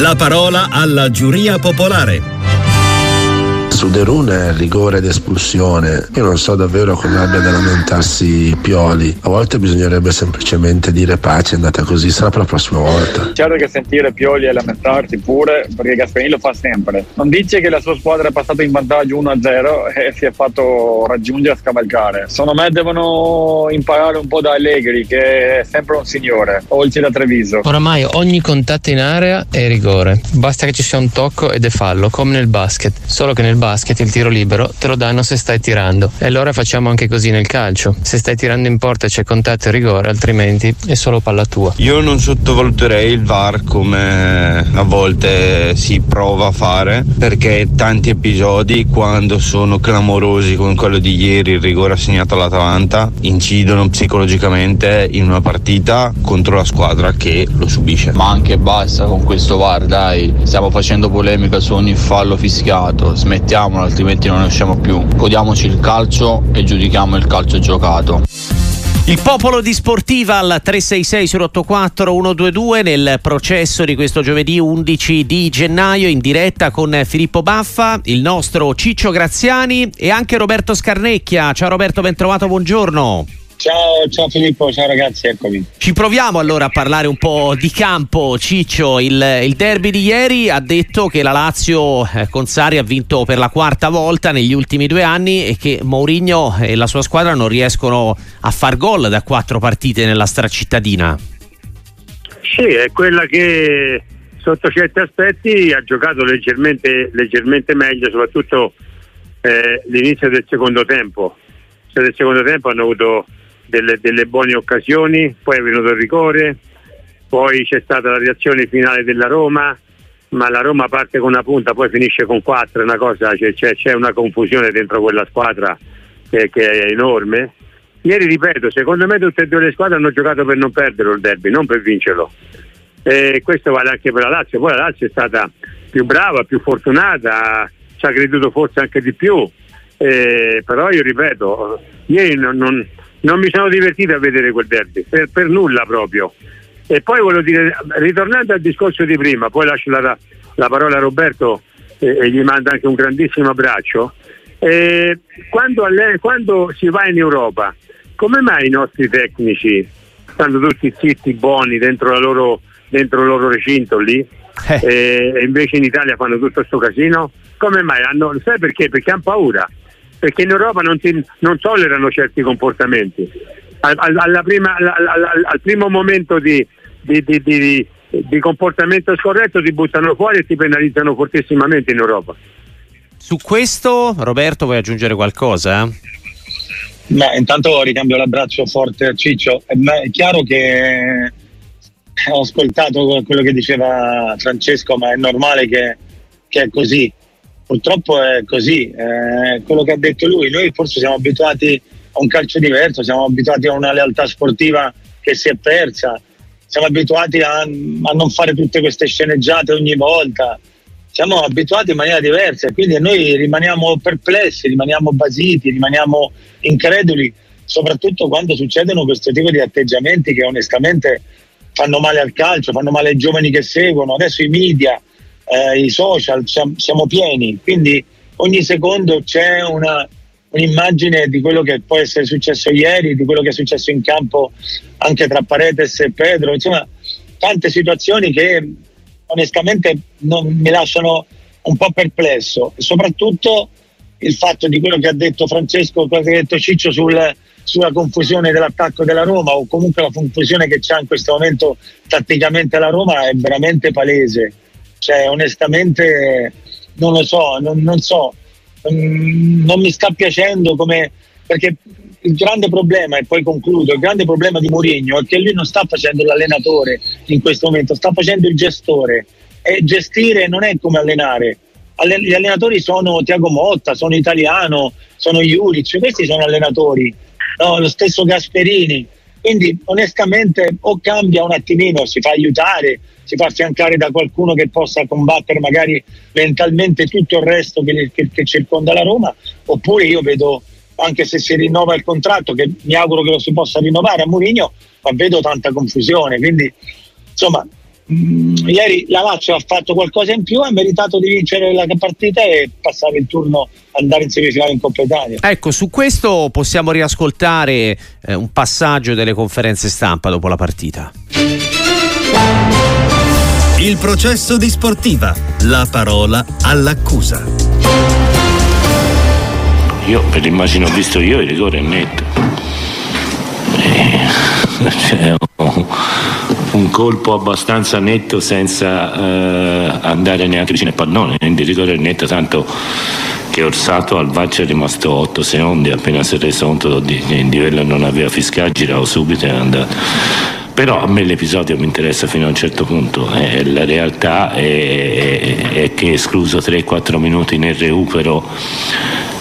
La parola alla giuria popolare. Su De Roon è rigore ed espulsione. Io non so davvero cosa abbia da lamentarsi Pioli. A volte bisognerebbe semplicemente dire pace, è andata così, sarà per la prossima volta. Certo che sentire Pioli e lamentarsi pure, perché Gasperini lo fa sempre. Non dice che la sua squadra è passata in vantaggio 1-0 e si è fatto raggiungere a scavalcare. Secondo me devono imparare un po' da Allegri, che è sempre un signore, oltre da Treviso. Oramai ogni contatto in area è rigore. Basta che ci sia un tocco ed è fallo, come nel basket. Solo che nel basket il tiro libero te lo danno se stai tirando, e allora facciamo anche così nel calcio: se stai tirando in porta c'è contatto e rigore, altrimenti è solo palla tua. Io non sottovaluterei il VAR come a volte si prova a fare, perché tanti episodi, quando sono clamorosi come quello di ieri, il rigore assegnato all'Atalanta, incidono psicologicamente in una partita contro la squadra che lo subisce. Ma anche basta con questo VAR, dai, stiamo facendo polemica su ogni fallo fischiato, smettiamo, altrimenti non ne usciamo più. Godiamoci il calcio e giudichiamo il calcio giocato. Il popolo di Sportiva al 366-084-122 nel processo di questo giovedì 11 di gennaio, in diretta con Filippo Baffa, il nostro Ciccio Graziani e anche Roberto Scarnecchia. Ciao Roberto, ben trovato, buongiorno. Ciao Filippo, ciao ragazzi, eccomi. Ci proviamo allora a parlare un po' di campo. Ciccio, il derby di ieri ha detto che la Lazio con Sarri ha vinto per la quarta volta negli ultimi 2 anni e che Mourinho e la sua squadra non riescono a far gol da 4 partite nella stracittadina. Sì, è quella che sotto certi aspetti ha giocato leggermente meglio, soprattutto l'inizio del secondo tempo. Cioè, del secondo tempo hanno avuto delle buone occasioni, poi è venuto il rigore, poi c'è stata la reazione finale della Roma, ma la Roma parte con 1 punta, poi finisce con 4, è una cosa, c'è una confusione dentro quella squadra che è enorme. Ieri, ripeto, secondo me tutte e 2 le squadre hanno giocato per non perdere il derby, non per vincerlo, e questo vale anche per la Lazio. Poi la Lazio è stata più brava, più fortunata, ci ha creduto forse anche di più, però io ripeto, ieri non mi sono divertito a vedere quel derby, per nulla proprio. E poi voglio dire, ritornando al discorso di prima, poi lascio la parola a Roberto e gli mando anche un grandissimo abbraccio. Quando si va in Europa, come mai i nostri tecnici stanno tutti zitti, buoni dentro il loro recinto lì, e invece in Italia fanno tutto sto casino? Come mai? Sai perché? Perché hanno paura, perché in Europa non tollerano certi comportamenti. Al primo momento di comportamento scorretto ti buttano fuori e ti penalizzano fortissimamente in Europa. Su questo, Roberto, vuoi aggiungere qualcosa? Beh, intanto ricambio l'abbraccio forte a Ciccio. È chiaro che ho ascoltato quello che diceva Francesco, ma è normale che è così. Purtroppo è così, quello che ha detto lui. Noi forse siamo abituati a un calcio diverso, siamo abituati a una lealtà sportiva che si è persa, siamo abituati a non fare tutte queste sceneggiate ogni volta, siamo abituati in maniera diversa, quindi noi rimaniamo perplessi, rimaniamo basiti, rimaniamo increduli, soprattutto quando succedono questo tipo di atteggiamenti che onestamente fanno male al calcio, fanno male ai giovani che seguono. Adesso i media, i social, siamo pieni, quindi ogni secondo c'è un'immagine di quello che può essere successo ieri, di quello che è successo in campo anche tra Paredes e Pedro, insomma tante situazioni che onestamente mi lasciano un po' perplesso, e soprattutto il fatto di quello che ha detto Francesco, quello che ha detto Ciccio sulla confusione dell'attacco della Roma, o comunque la confusione che c'è in questo momento tatticamente la Roma è veramente palese. Cioè, onestamente non lo so, non mi sta piacendo, come, perché il grande problema, e poi concludo, il grande problema di Mourinho è che lui non sta facendo l'allenatore in questo momento, sta facendo il gestore, e gestire non è come allenare. Gli allenatori sono Thiago Motta, sono Italiano, sono Juric, questi sono allenatori, no? Lo stesso Gasperini. Quindi onestamente o cambia un attimino, si fa aiutare, si fa affiancare da qualcuno che possa combattere magari mentalmente tutto il resto che circonda la Roma, oppure io vedo, anche se si rinnova il contratto, che mi auguro che lo si possa rinnovare a Mourinho, ma vedo tanta confusione. Quindi insomma Ieri la Lazio ha fatto qualcosa in più, ha meritato di vincere la partita e passare il turno, andare in semifinale in Coppa Italia. Ecco, su questo possiamo riascoltare un passaggio delle conferenze stampa dopo la partita. Il processo di Sportiva, la parola all'accusa. Io per l'immagine ho visto io il rigore è netto, cioè, un colpo abbastanza netto senza andare neanche vicino al pallone, quindi il rigore è netto, tanto che Orsato al VAR è rimasto 8 secondi, appena si è reso conto che il livello non aveva fischiato, girava subito e è andato. Però a me l'episodio mi interessa fino a un certo punto, la realtà è che escluso 3-4 minuti nel recupero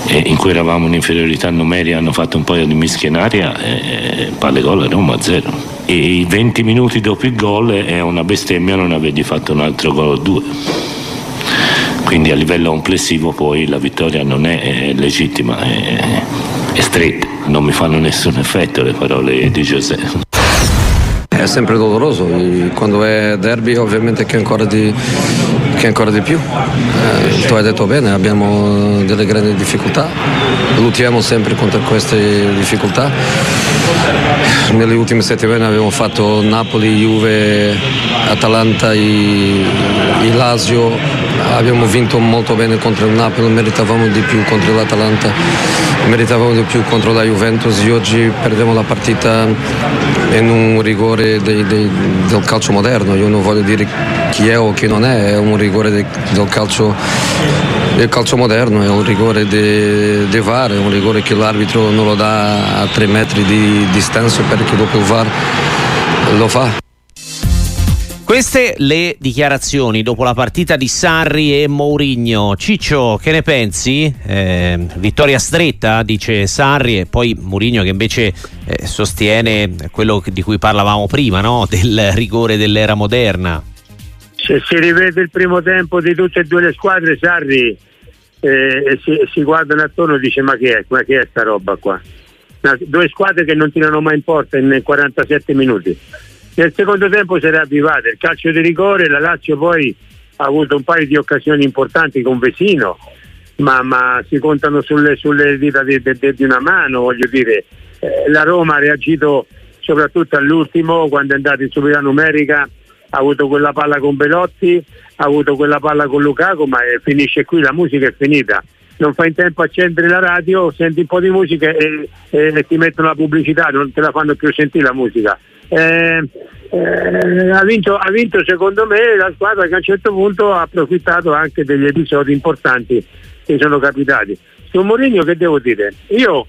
in cui eravamo in inferiorità numerica, hanno fatto un paio di mischie in aria, palle gol a Roma 0, e i 20 minuti dopo il gol è una bestemmia non avergli fatto un altro gol o due, quindi a livello complessivo poi la vittoria non è legittima, è stretta, non mi fanno nessun effetto le parole di Giuseppe. È sempre doloroso, quando è derby ovviamente che ancora di più, tu hai detto bene, abbiamo delle grandi difficoltà, lottiamo sempre contro queste difficoltà, nelle ultime settimane abbiamo fatto Napoli, Juve, Atalanta e Lazio, abbiamo vinto molto bene contro il Napoli, meritavamo di più contro l'Atalanta, meritavamo di più contro la Juventus e oggi perdiamo la partita in un rigore del calcio moderno. Io non voglio dire chi è o chi non è, è un rigore del calcio moderno, è un rigore di VAR, è un rigore che l'arbitro non lo dà a 3 metri di distanza perché dopo il VAR lo fa. Queste le dichiarazioni dopo la partita di Sarri e Mourinho. Ciccio, che ne pensi? Vittoria stretta, dice Sarri, e poi Mourinho che invece sostiene quello di cui parlavamo prima, no? Del rigore dell'era moderna. Se si rivede il primo tempo di tutte e due le squadre, Sarri si guardano attorno e dice ma che è sta roba qua? Due squadre che non tirano mai in porta in 47 minuti. Nel secondo tempo si è riavvivata, il calcio di rigore, la Lazio poi ha avuto un paio di occasioni importanti con Vecino, ma si contano sulle dita di una mano, voglio dire. La Roma ha reagito soprattutto all'ultimo, quando è andata in superiorità numerica, ha avuto quella palla con Belotti, ha avuto quella palla con Lukaku, ma finisce qui, la musica è finita. Non fai in tempo a accendere la radio, senti un po' di musica e ti mettono la pubblicità, non te la fanno più sentire la musica. Ha vinto secondo me la squadra che a un certo punto ha approfittato anche degli episodi importanti che sono capitati. Su Mourinho che devo dire? Io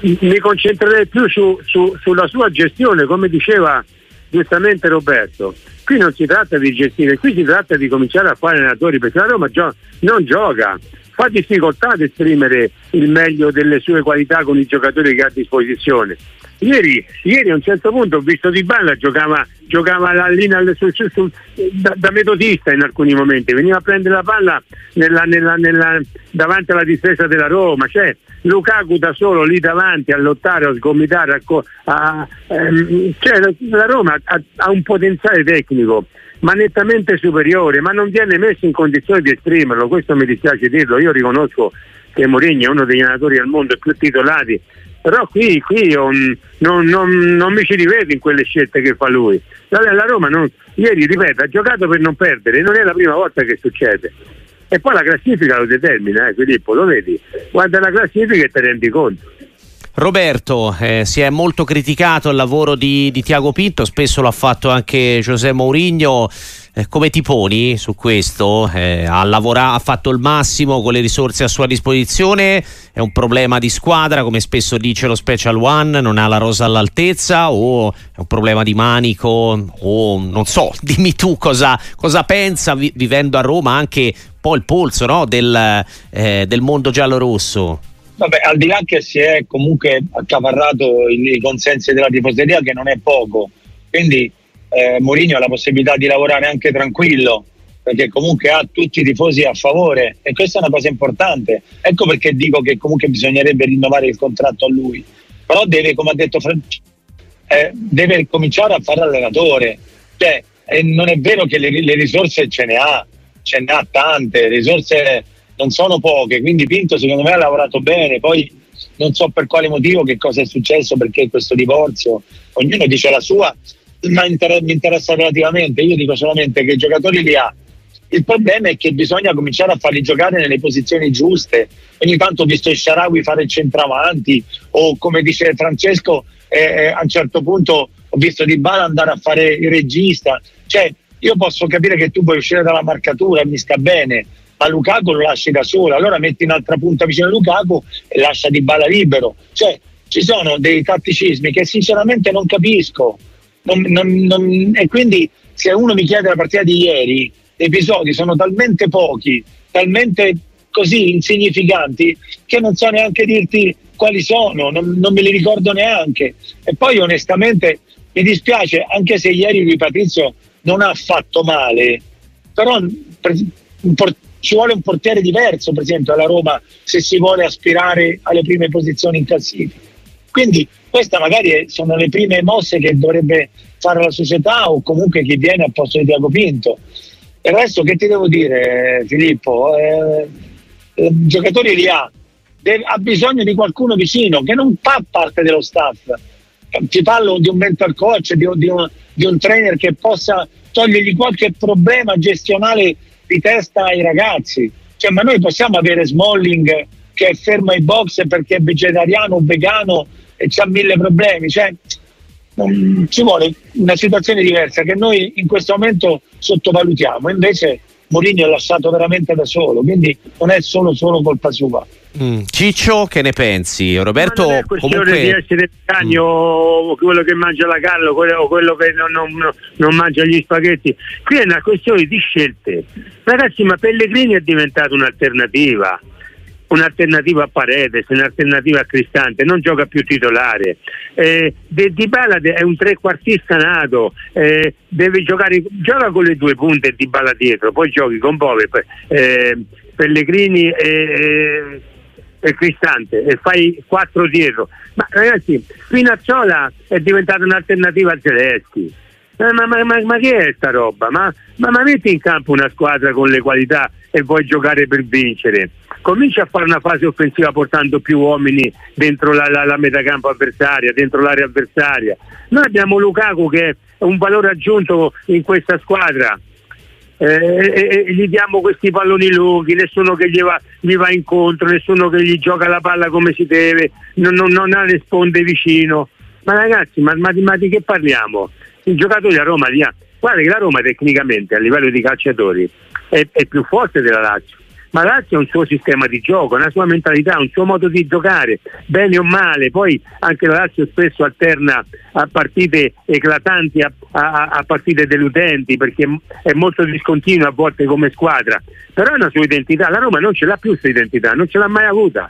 mi concentrerei più sulla sua gestione, come diceva giustamente Roberto. Qui non si tratta di gestire, qui si tratta di cominciare a fare allenatori, perché la Roma non gioca, fa difficoltà ad esprimere il meglio delle sue qualità con i giocatori che ha a disposizione. Ieri a un certo punto ho visto Dybala giocava la linea da metodista in alcuni momenti, veniva a prendere la palla davanti alla difesa della Roma, cioè Lukaku da solo lì davanti a lottare, a sgomitare, cioè la Roma ha un potenziale tecnico ma nettamente superiore, ma non viene messo in condizione di esprimerlo, questo mi dispiace dirlo. Io riconosco che Mourinho è uno degli allenatori al mondo più titolati, però qui io non mi ci rivedo in quelle scelte che fa lui. La Roma ieri, ripeto, ha giocato per non perdere, non è la prima volta che succede, e poi la classifica lo determina, Filippo, lo vedi, guarda la classifica e te rendi conto. Roberto, si è molto criticato il lavoro di Tiago Pinto, spesso l'ha fatto anche José Mourinho. Come ti poni su questo? Ha fatto il massimo con le risorse a sua disposizione? È un problema di squadra, come spesso dice lo Special One, non ha la rosa all'altezza, o è un problema di manico, o non so, dimmi tu cosa pensa, vivendo a Roma anche un po' il polso, no? del mondo giallorosso. Vabbè, al di là che si è comunque accaparrato i consensi della tifoseria, che non è poco, quindi Mourinho ha la possibilità di lavorare anche tranquillo, perché comunque ha tutti i tifosi a favore, e questa è una cosa importante. Ecco perché dico che comunque bisognerebbe rinnovare il contratto a lui, però deve, come ha detto Francesco, deve cominciare a fare allenatore, cioè, non è vero che le risorse ce ne ha tante, le risorse non sono poche, quindi Pinto secondo me ha lavorato bene, poi non so per quale motivo, che cosa è successo, perché questo divorzio, ognuno dice la sua, ma mi interessa relativamente, io dico solamente che i giocatori li ha, il problema è che bisogna cominciare a farli giocare nelle posizioni giuste. Ogni tanto ho visto Sharawi fare il centravanti, o come dice Francesco, a un certo punto ho visto Dybala andare a fare il regista, cioè io posso capire che tu puoi uscire dalla marcatura e mi sta bene, ma Lukaku lo lasci da solo, allora metti un'altra punta vicino a Lukaku e lascia Dybala libero, cioè ci sono dei tatticismi che sinceramente non capisco, e quindi se uno mi chiede la partita di ieri, gli episodi sono talmente pochi, talmente così insignificanti, che non so neanche dirti quali sono, non me li ricordo neanche, e poi onestamente mi dispiace, anche se ieri Rui Patrizio non ha fatto male, però ci vuole un portiere diverso, per esempio alla Roma, se si vuole aspirare alle prime posizioni in classifica. Quindi queste magari sono le prime mosse che dovrebbe fare la società, o comunque chi viene al posto di Tiago Pinto. Il resto che ti devo dire, Filippo, giocatori li ha, ha bisogno di qualcuno vicino che non fa parte dello staff. Ti parlo di un mental coach, di un trainer che possa togliergli qualche problema gestionale di testa ai ragazzi, cioè, ma noi possiamo avere Smalling che è fermo ai box perché è vegetariano o vegano e c'ha mille problemi, cioè, ci vuole una situazione diversa che noi in questo momento sottovalutiamo, invece Mourinho è lasciato veramente da solo, quindi non è solo colpa sua. Ciccio, che ne pensi? Roberto, non è questione comunque... di essere il cagno o quello che mangia la carne o quello che non mangia gli spaghetti. Qui è una questione di scelte, ragazzi, ma Pellegrini è diventato un'alternativa a Paredes, un'alternativa a Cristante, non gioca più titolare. Dybala è un trequartista nato, deve gioca con le due punte Dybala dietro, poi giochi con Bove, Pellegrini e Cristante, e fai 4 dietro. Ma ragazzi, Spinazzola è diventata un'alternativa a Zelensky. Ma che è sta roba? Ma metti in campo una squadra con le qualità e vuoi giocare per vincere. Comincia a fare una fase offensiva portando più uomini dentro la metacampo avversaria, dentro l'area avversaria. Noi abbiamo Lukaku che è un valore aggiunto in questa squadra, e gli diamo questi palloni lunghi, nessuno che gli va incontro, nessuno che gli gioca la palla come si deve, non risponde vicino. Ma ragazzi, ma di che parliamo? Il giocatore a Roma li ha. Guarda che la Roma tecnicamente a livello di calciatori è più forte della Lazio, ma la Lazio ha un suo sistema di gioco, una sua mentalità, un suo modo di giocare, bene o male. Poi anche la Lazio spesso alterna a partite eclatanti a partite deludenti, perché è molto discontinua a volte come squadra, però è una sua identità. La Roma non ce l'ha più questa identità, non ce l'ha mai avuta.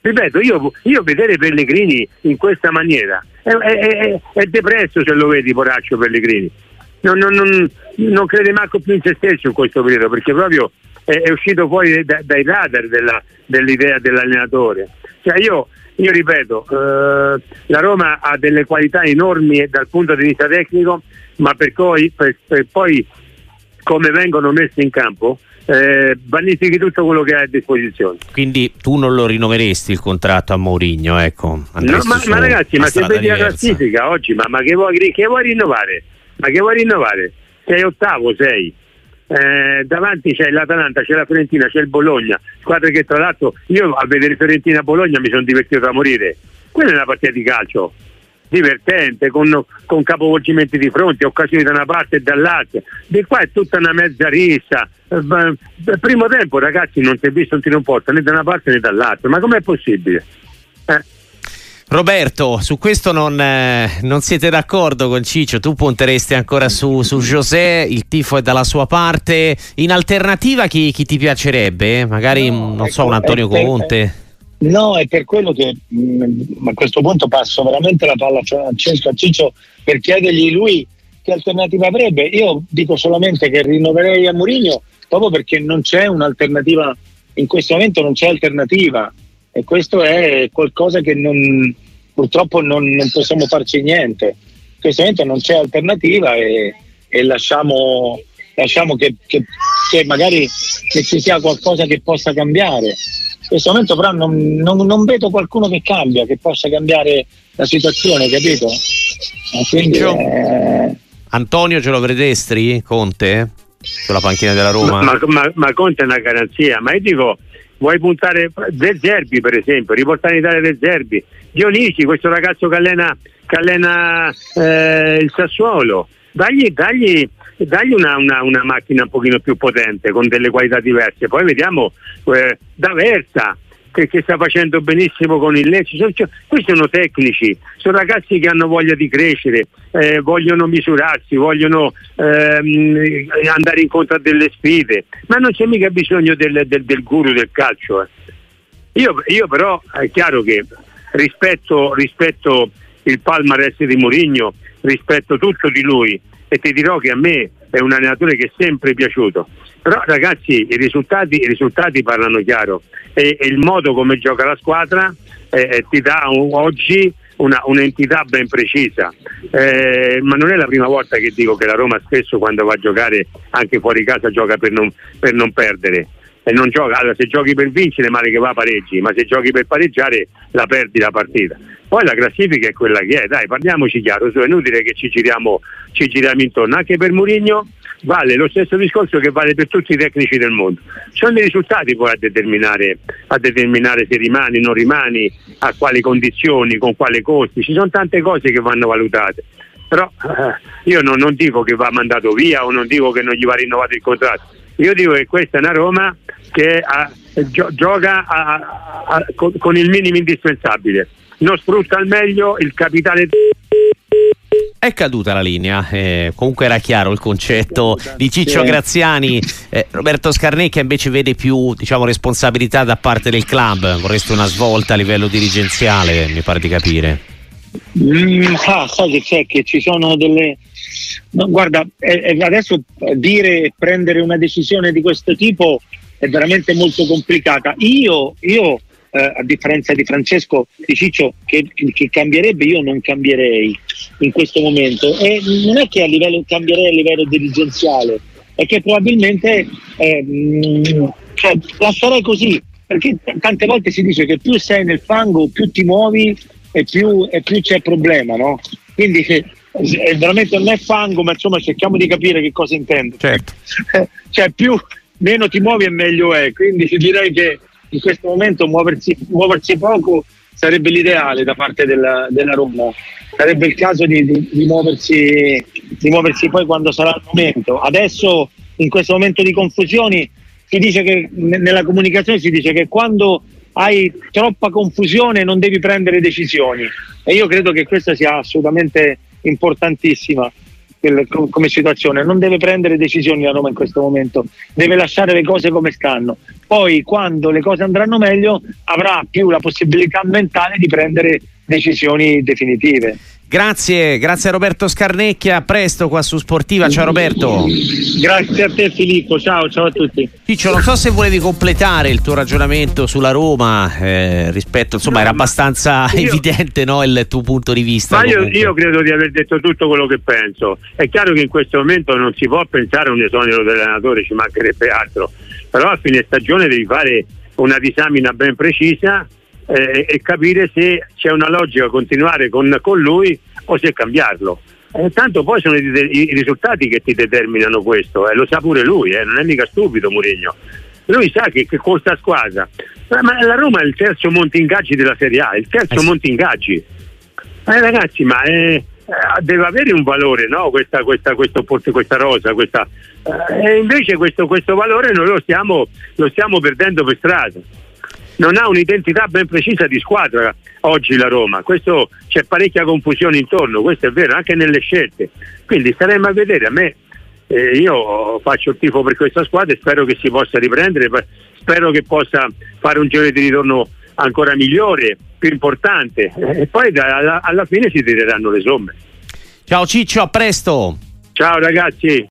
Ripeto, io vedere Pellegrini in questa maniera è depresso, se lo vedi, poraccio Pellegrini. Non crede manco più in se stesso in questo periodo, perché proprio è uscito fuori dai radar dell'idea dell'allenatore. Cioè io ripeto, la Roma ha delle qualità enormi dal punto di vista tecnico, ma per poi come vengono messi in campo vanifichi tutto quello che hai a disposizione. Quindi tu non lo rinnoveresti il contratto a Mourinho, ecco? No, ma ragazzi, ma se vedi la classifica oggi, ma che vuoi rinnovare? Sei ottavo, davanti c'è l'Atalanta, c'è la Fiorentina, c'è il Bologna, squadra che tra l'altro io a vedere Fiorentina-Bologna mi sono divertito da morire. Quella è una partita di calcio divertente, con capovolgimenti di fronte, occasioni da una parte e dall'altra. Di qua è tutta una mezza rissa. Primo tempo, ragazzi, non si è visto un tiro in porta né da una parte né dall'altra, ma com'è possibile? Roberto, su questo non siete d'accordo con Ciccio, tu punteresti ancora su José, il tifo è dalla sua parte. In alternativa chi ti piacerebbe? Magari, no, non so, un Antonio Conte? No, è per quello che a questo punto passo veramente la palla a Ciccio per chiedergli lui che alternativa avrebbe. Io dico solamente che rinnoverei a Mourinho, proprio perché non c'è un'alternativa, in questo momento non c'è alternativa, e questo è qualcosa che purtroppo non possiamo farci niente. In questo momento non c'è alternativa, e e lasciamo che magari che ci sia qualcosa che possa cambiare. In questo momento però non vedo qualcuno che cambia, che possa cambiare la situazione, capito? Quindi, Antonio ce lo vedresti Conte sulla panchina della Roma? Ma Conte è una garanzia, ma io dico, vuoi puntare De Zerbi per esempio, riportare in Italia De Zerbi, Dionisi, questo ragazzo che allena il Sassuolo, dagli una macchina un pochino più potente con delle qualità diverse, poi vediamo da Versa che sta facendo benissimo con il Lecce. Questi sono tecnici, sono ragazzi che hanno voglia di crescere, vogliono misurarsi, vogliono andare incontro a delle sfide, ma non c'è mica bisogno del guru del calcio. Io però è chiaro che rispetto il palmarès di Mourinho, rispetto tutto di lui, e ti dirò che a me è un allenatore che è sempre piaciuto, però ragazzi i risultati parlano chiaro, e il modo come gioca la squadra ti dà oggi un'entità ben precisa, ma non è la prima volta che dico che la Roma spesso quando va a giocare anche fuori casa gioca per non perdere, e non gioca. Allora, se giochi per vincere male che va pareggi, ma se giochi per pareggiare la perdi la partita. Poi la classifica è quella che è, dai, parliamoci chiaro, è inutile che ci giriamo intorno. Anche per Mourinho vale lo stesso discorso che vale per tutti i tecnici del mondo, sono i risultati poi a determinare se rimani, non rimani, a quali condizioni, con quali costi, ci sono tante cose che vanno valutate, però io non dico che va mandato via o non dico che non gli va rinnovato il contratto, io dico che questa è una Roma che gioca con il minimo indispensabile, non sfrutta al meglio il capitale. È caduta la linea, comunque era chiaro il concetto di Ciccio Graziani. Roberto Scarnecchia invece vede più, diciamo, responsabilità da parte del club, vorreste una svolta a livello dirigenziale, mi pare di capire. Sai che c'è, che ci sono delle... No, guarda, adesso dire e prendere una decisione di questo tipo è veramente molto complicata. Io a differenza di Francesco, di Ciccio, che cambierebbe, io non cambierei in questo momento, e non è che a livello cambierei a livello dirigenziale, è che probabilmente lascerei così, perché tante volte si dice che più sei nel fango più ti muovi e più c'è problema, no? Quindi veramente non è fango, ma insomma cerchiamo di capire che cosa intendo. Certo. Cioè più meno ti muovi e meglio è, quindi direi che in questo momento muoversi poco sarebbe l'ideale da parte della Roma. Sarebbe il caso di muoversi poi quando sarà il momento. Adesso, in questo momento di confusioni, si dice che nella comunicazione si dice che quando hai troppa confusione non devi prendere decisioni, e io credo che questa sia assolutamente importantissima come situazione. Non deve prendere decisioni la Roma in questo momento, deve lasciare le cose come stanno, poi quando le cose andranno meglio avrà più la possibilità mentale di prendere decisioni definitive. Grazie a Roberto Scarnecchia, a presto qua su Sportiva. Ciao Roberto. Grazie a te Filippo, ciao a tutti. Ciccio, non so se volevi completare il tuo ragionamento sulla Roma, rispetto, insomma, era abbastanza evidente, no, il tuo punto di vista. Ma io credo di aver detto tutto quello che penso. È chiaro che in questo momento non si può pensare a un esonero dell'allenatore, ci mancherebbe altro, però a fine stagione devi fare una disamina ben precisa e capire se c'è una logica continuare con lui o se cambiarlo. Tanto poi sono i risultati che ti determinano questo, lo sa pure lui, non è mica stupido Mourinho. Lui sa che costa squadra, ma la Roma è il terzo monte ingaggi della Serie A, il terzo monte ingaggi. Ragazzi, ma deve avere un valore, no? Questa rosa, questa, e invece questo valore noi lo stiamo perdendo per strada. Non ha un'identità ben precisa di squadra oggi la Roma, questo, c'è parecchia confusione intorno, questo è vero, anche nelle scelte, quindi staremo a vedere. A me, io faccio il tifo per questa squadra e spero che si possa riprendere, spero che possa fare un giro di ritorno ancora migliore, più importante, e poi alla fine si tireranno le somme. Ciao Ciccio, a presto. Ciao ragazzi.